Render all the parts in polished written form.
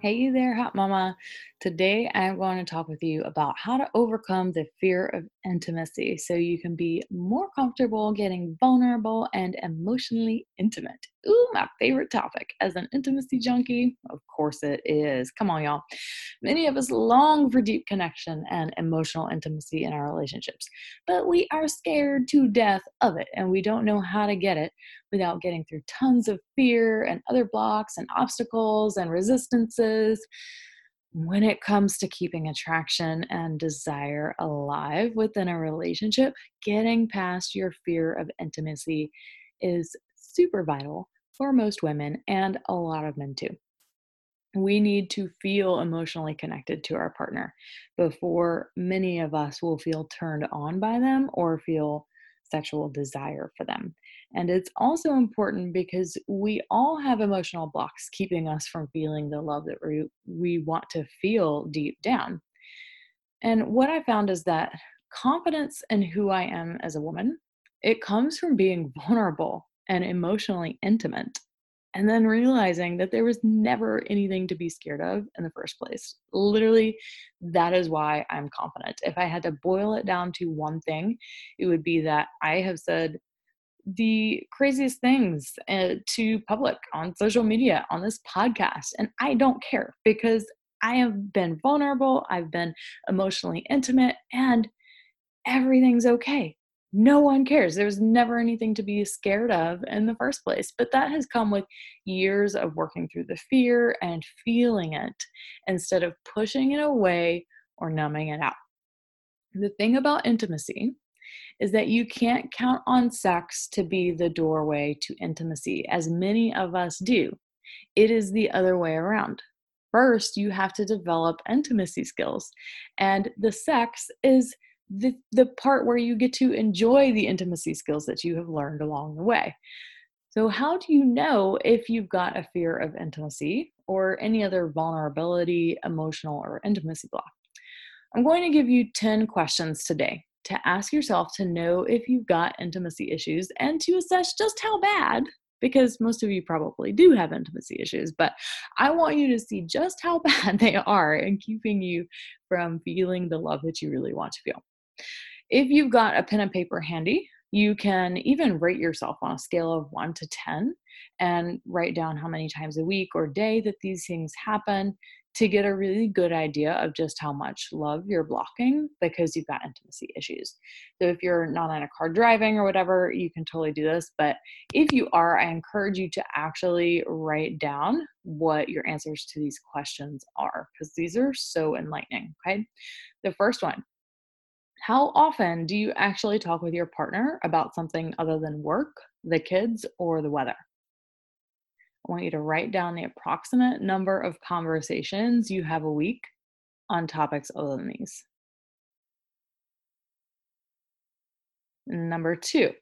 Hey there, hot mama. Today I'm going to talk with you about how to overcome the fear of intimacy so you can be more comfortable getting vulnerable and emotionally intimate. Ooh, my favorite topic. As an intimacy junkie, of course it is. Come on, y'all. Many of us long for deep connection and emotional intimacy in our relationships, but we are scared to death of it, and we don't know how to get it without getting through tons of fear and other blocks and obstacles and resistances. When it comes to keeping attraction and desire alive within a relationship, getting past your fear of intimacy is super vital for most women and a lot of men too. We need to feel emotionally connected to our partner before many of us will feel turned on by them or feel sexual desire for them. And it's also important because we all have emotional blocks keeping us from feeling the love that we want to feel deep down. And what I found is that confidence in who I am as a woman, it comes from being vulnerable and emotionally intimate, and then realizing that there was never anything to be scared of in the first place. Literally, that is why I'm confident. If I had to boil it down to one thing, it would be that I have said the craziest things to public, on social media, on this podcast, and I don't care because I have been vulnerable, I've been emotionally intimate, and everything's okay. No one cares. There's never anything to be scared of in the first place. But that has come with years of working through the fear and feeling it instead of pushing it away or numbing it out. The thing about intimacy is that you can't count on sex to be the doorway to intimacy, as many of us do. It is the other way around. First, you have to develop intimacy skills, and the sex is the part where you get to enjoy the intimacy skills that you have learned along the way. So how do you know if you've got a fear of intimacy or any other vulnerability, emotional, or intimacy block? I'm going to give you 10 questions today to ask yourself to know if you've got intimacy issues and to assess just how bad, because most of you probably do have intimacy issues, but I want you to see just how bad they are in keeping you from feeling the love that you really want to feel. If you've got a pen and paper handy, you can even rate yourself on a scale of 1 to 10 and write down how many times a week or day that these things happen to get a really good idea of just how much love you're blocking because you've got intimacy issues. So if you're not in a car driving or whatever, you can totally do this. But if you are, I encourage you to actually write down what your answers to these questions are, because these are so enlightening, okay? The first one, how often do you actually talk with your partner about something other than work, the kids, or the weather? I want you to write down the approximate number of conversations you have a week on topics other than these. Number 2,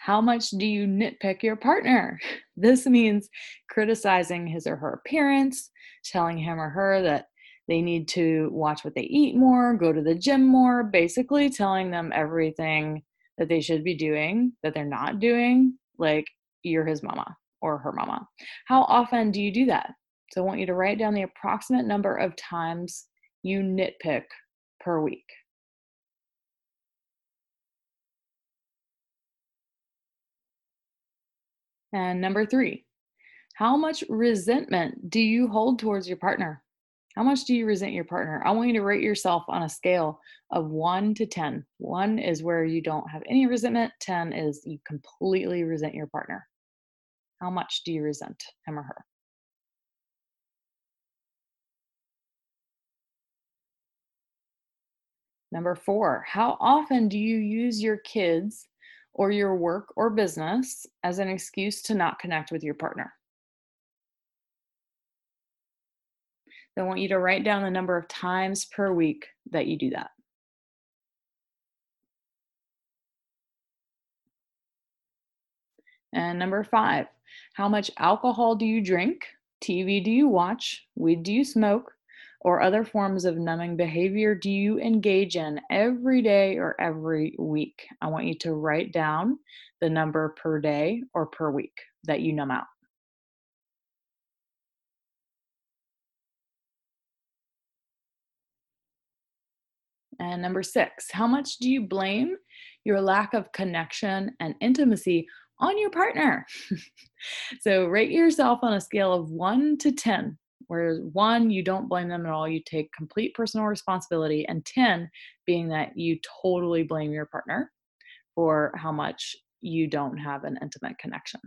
how much do you nitpick your partner? This means criticizing his or her appearance, telling him or her that they need to watch what they eat more, go to the gym more, basically telling them everything that they should be doing, that they're not doing, like you're his mama or her mama. How often do you do that? So I want you to write down the approximate number of times you nitpick per week. And number 3, how much resentment do you hold towards your partner? How much do you resent your partner? I want you to rate yourself on a scale of 1 to 10. 1 is where you don't have any resentment. 10 is you completely resent your partner. How much do you resent him or her? Number 4, how often do you use your kids or your work or business as an excuse to not connect with your partner? They want you to write down the number of times per week that you do that. And number 5, how much alcohol do you drink? TV do you watch? Weed do you smoke? Or other forms of numbing behavior do you engage in every day or every week? I want you to write down the number per day or per week that you numb out. And number 6, how much do you blame your lack of connection and intimacy on your partner? So rate yourself on a scale of 1 to 10, where 1, you don't blame them at all. You take complete personal responsibility, and 10 being that you totally blame your partner for how much you don't have an intimate connection.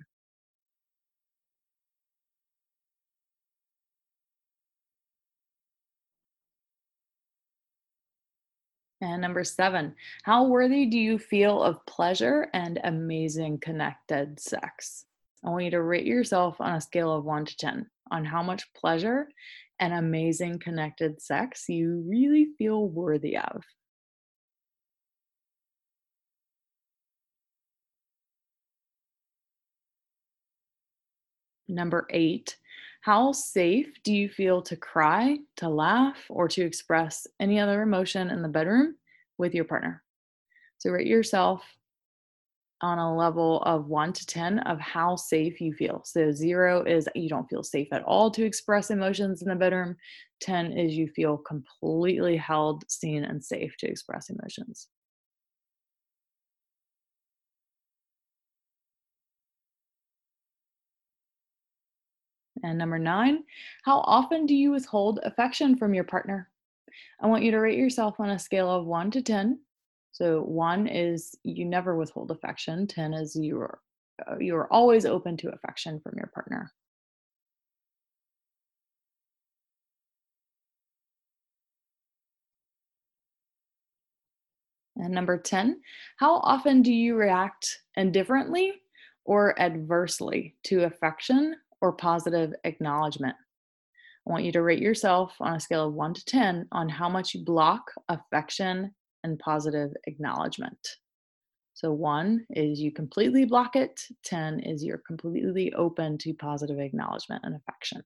And number 7, how worthy do you feel of pleasure and amazing connected sex? I want you to rate yourself on a scale of 1 to 10 on how much pleasure and amazing connected sex you really feel worthy of. Number 8, how safe do you feel to cry, to laugh, or to express any other emotion in the bedroom with your partner? So rate yourself on a level of 1 to 10 of how safe you feel. So 0 is you don't feel safe at all to express emotions in the bedroom. 10 is you feel completely held, seen, and safe to express emotions. And number 9, how often do you withhold affection from your partner? I want you to rate yourself on a scale of 1 to 10. So 1 is you never withhold affection. 10 is you're always open to affection from your partner. And number 10, how often do you react indifferently or adversely to affection or positive acknowledgement? I want you to rate yourself on a scale of 1 to 10 on how much you block affection and positive acknowledgement. So 1 is you completely block it. 10 is you're completely open to positive acknowledgement and affection.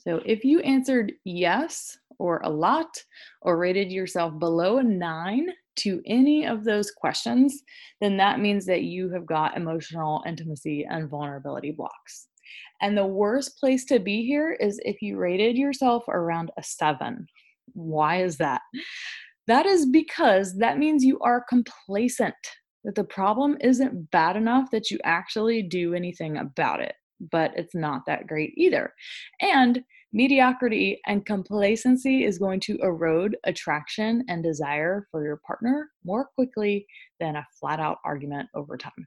So if you answered yes or a lot or rated yourself below a 9 to any of those questions, then that means that you have got emotional intimacy and vulnerability blocks. And the worst place to be here is if you rated yourself around a 7. Why is that? That is because that means you are complacent, that the problem isn't bad enough that you actually do anything about it, but it's not that great either. And mediocrity and complacency is going to erode attraction and desire for your partner more quickly than a flat-out argument over time.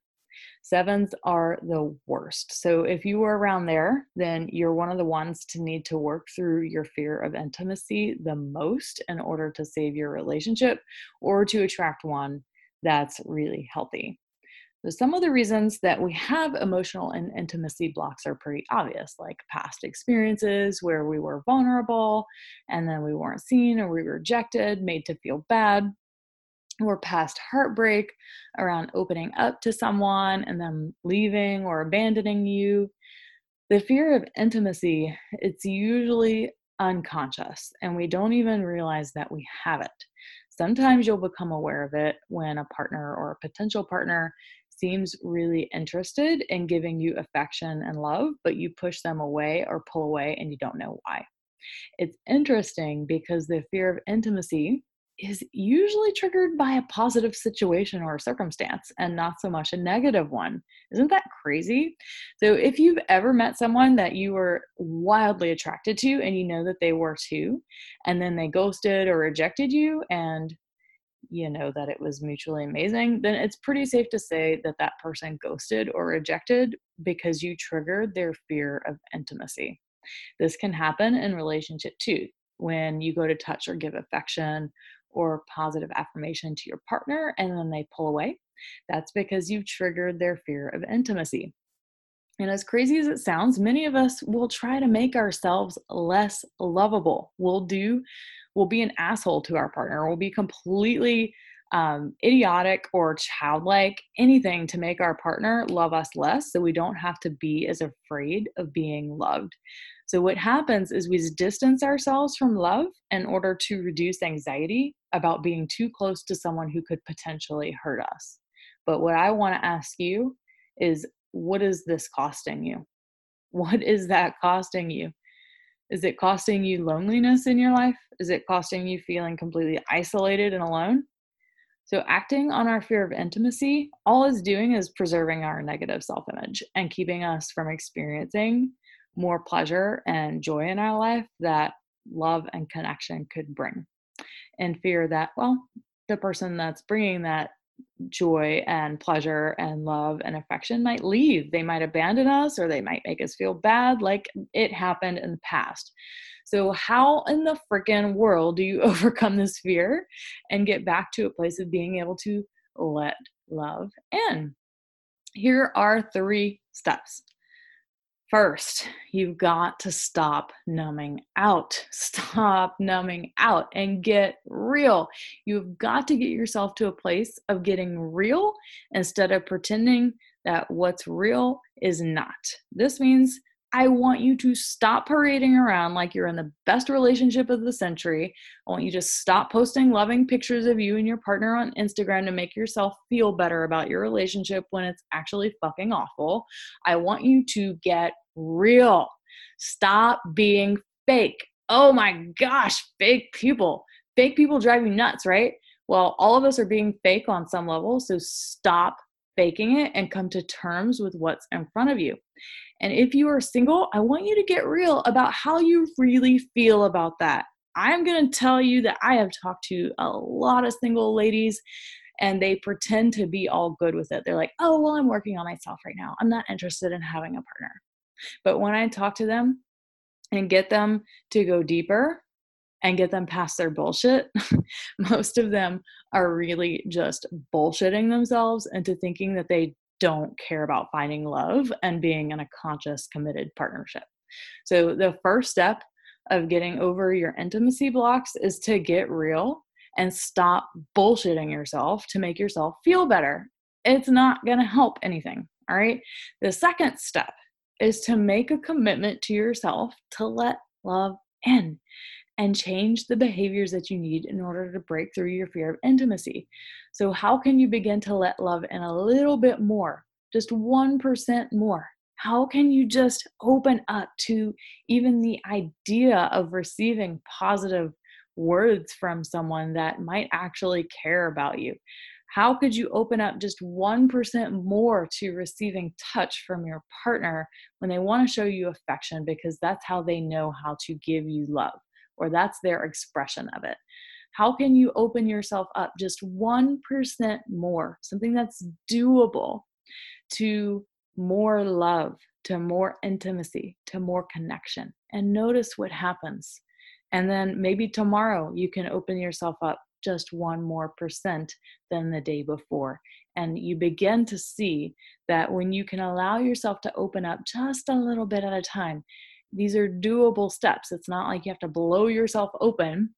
7s are the worst. So if you were around there, then you're one of the ones to need to work through your fear of intimacy the most in order to save your relationship or to attract one that's really healthy. So some of the reasons that we have emotional and intimacy blocks are pretty obvious, like past experiences where we were vulnerable and then we weren't seen or we were rejected, made to feel bad, or past heartbreak around opening up to someone and them leaving or abandoning you. The fear of intimacy, it's usually unconscious and we don't even realize that we have it. Sometimes you'll become aware of it when a partner or a potential partner seems really interested in giving you affection and love, but you push them away or pull away and you don't know why. It's interesting because the fear of intimacy is usually triggered by a positive situation or circumstance and not so much a negative one. Isn't that crazy? So if you've ever met someone that you were wildly attracted to and you know that they were too, and then they ghosted or rejected you and you know that it was mutually amazing, then it's pretty safe to say that that person ghosted or rejected because you triggered their fear of intimacy. This can happen in relationship too, when you go to touch or give affection or positive affirmation to your partner and then they pull away, that's because you've triggered their fear of intimacy. And as crazy as it sounds, many of us will try to make ourselves less lovable. We'll be an asshole to our partner. We'll be completely idiotic or childlike, anything to make our partner love us less so we don't have to be as afraid of being loved. So what happens is we distance ourselves from love in order to reduce anxiety about being too close to someone who could potentially hurt us. But what I want to ask you is, what is this costing you? What is that costing you? Is it costing you loneliness in your life? Is it costing you feeling completely isolated and alone? So acting on our fear of intimacy, all it's doing is preserving our negative self-image and keeping us from experiencing more pleasure and joy in our life that love and connection could bring. And fear that, well, the person that's bringing that joy and pleasure and love and affection might leave. They might abandon us, or they might make us feel bad like it happened in the past. So how in the freaking world do you overcome this fear and get back to a place of being able to let love in? Here are 3 steps. First, you've got to stop numbing out. Stop numbing out and get real. You've got to get yourself to a place of getting real instead of pretending that what's real is not. This means I want you to stop parading around like you're in the best relationship of the century. I want you to stop posting loving pictures of you and your partner on Instagram to make yourself feel better about your relationship when it's actually fucking awful. I want you to get real. Stop being fake. Oh my gosh, fake people. Fake people drive you nuts, right? Well, all of us are being fake on some level, so stop faking it and come to terms with what's in front of you. And if you are single, I want you to get real about how you really feel about that. I'm going to tell you that I have talked to a lot of single ladies and they pretend to be all good with it. They're like, oh, well, I'm working on myself right now. I'm not interested in having a partner. But when I talk to them and get them to go deeper and get them past their bullshit, most of them are really just bullshitting themselves into thinking that they don't care about finding love and being in a conscious, committed partnership. So the first step of getting over your intimacy blocks is to get real and stop bullshitting yourself to make yourself feel better. It's not going to help anything. All right. The second step is to make a commitment to yourself to let love in and change the behaviors that you need in order to break through your fear of intimacy. So how can you begin to let love in a little bit more, just 1% more? How can you just open up to even the idea of receiving positive words from someone that might actually care about you? How could you open up just 1% more to receiving touch from your partner when they want to show you affection, because that's how they know how to give you love, or that's their expression of it? How can you open yourself up just 1% more, something that's doable, to more love, to more intimacy, to more connection? And notice what happens. And then maybe tomorrow you can open yourself up just 1% more than the day before. And you begin to see that when you can allow yourself to open up just a little bit at a time, these are doable steps. It's not like you have to blow yourself open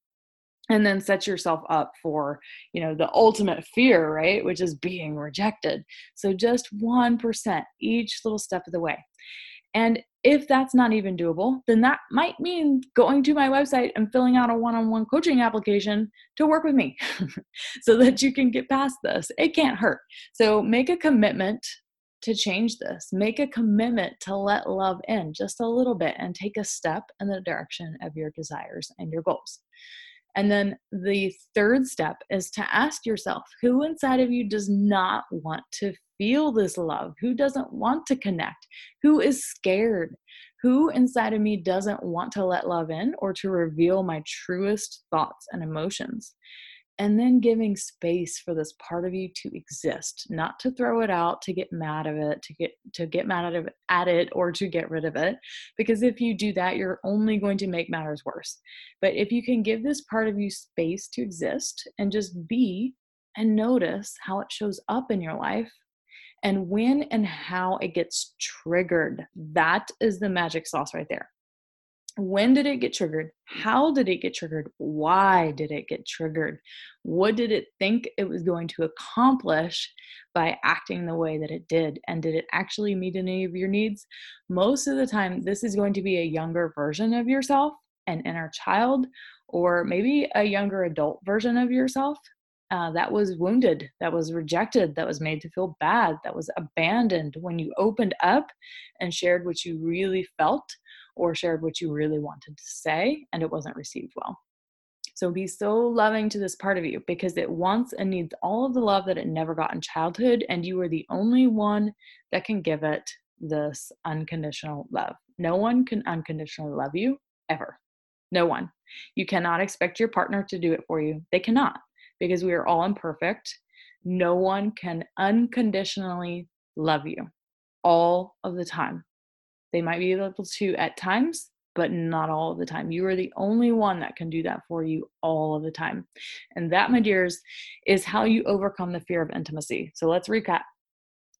and then set yourself up for, the ultimate fear, right? Which is being rejected. So just 1% each little step of the way. And if that's not even doable, then that might mean going to my website and filling out a one-on-one coaching application to work with me so that you can get past this. It can't hurt. So make a commitment to change this. Make a commitment to let love in just a little bit and take a step in the direction of your desires and your goals. And then the third step is to ask yourself, who inside of you does not want to feel this love? Who doesn't want to connect? Who is scared? Who inside of me doesn't want to let love in or to reveal my truest thoughts and emotions? and then giving space for this part of you to exist, not to throw it out, to get mad at it, to get mad at it or to get rid of it. Because if you do that, you're only going to make matters worse. But if you can give this part of you space to exist and just be and notice how it shows up in your life and when and how it gets triggered, that is the magic sauce right there. When did it get triggered? How did it get triggered? Why did it get triggered? What did it think it was going to accomplish by acting the way that it did? And did it actually meet any of your needs? Most of the time, this is going to be a younger version of yourself, an inner child, or maybe a younger adult version of yourself that was wounded, that was rejected, that was made to feel bad, that was abandoned when you opened up and shared what you really felt, or shared what you really wanted to say, and it wasn't received well. So be so loving to this part of you, because it wants and needs all of the love that it never got in childhood, and you are the only one that can give it this unconditional love. No one can unconditionally love you, ever. No one. You cannot expect your partner to do it for you. They cannot, because we are all imperfect. No one can unconditionally love you all of the time. They might be able to at times, but not all of the time. You are the only one that can do that for you all of the time. And that, my dears, is how you overcome the fear of intimacy. So let's recap.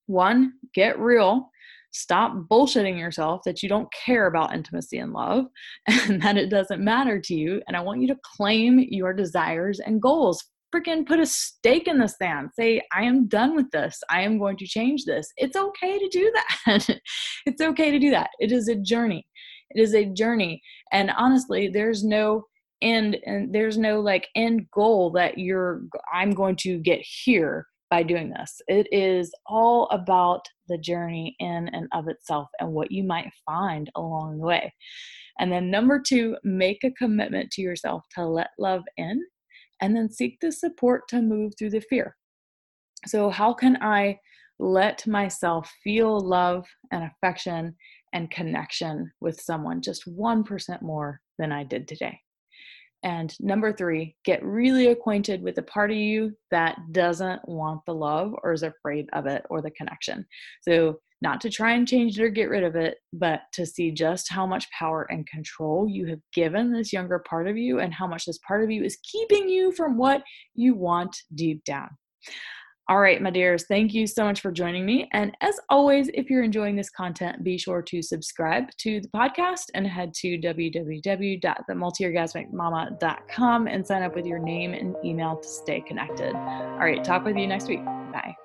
1, get real. Stop bullshitting yourself that you don't care about intimacy and love and that it doesn't matter to you. And I want you to claim your desires and goals. Freaking put a stake in the sand. Say, I am done with this. I am going to change this. It's okay to do that. It's okay to do that. It is a journey. It is a journey. And honestly, there's no end, and there's no like end goal that I'm going to get here by doing this. It is all about the journey in and of itself and what you might find along the way. And then 2, make a commitment to yourself to let love in, and then seek the support to move through the fear. So how can I let myself feel love and affection and connection with someone just 1% more than I did today? And 3, get really acquainted with the part of you that doesn't want the love or is afraid of it or the connection. So not to try and change it or get rid of it, but to see just how much power and control you have given this younger part of you and how much this part of you is keeping you from what you want deep down. All right, my dears, thank you so much for joining me. And as always, if you're enjoying this content, be sure to subscribe to the podcast and head to www.themultiorgasmicmama.com and sign up with your name and email to stay connected. All right, talk with you next week. Bye.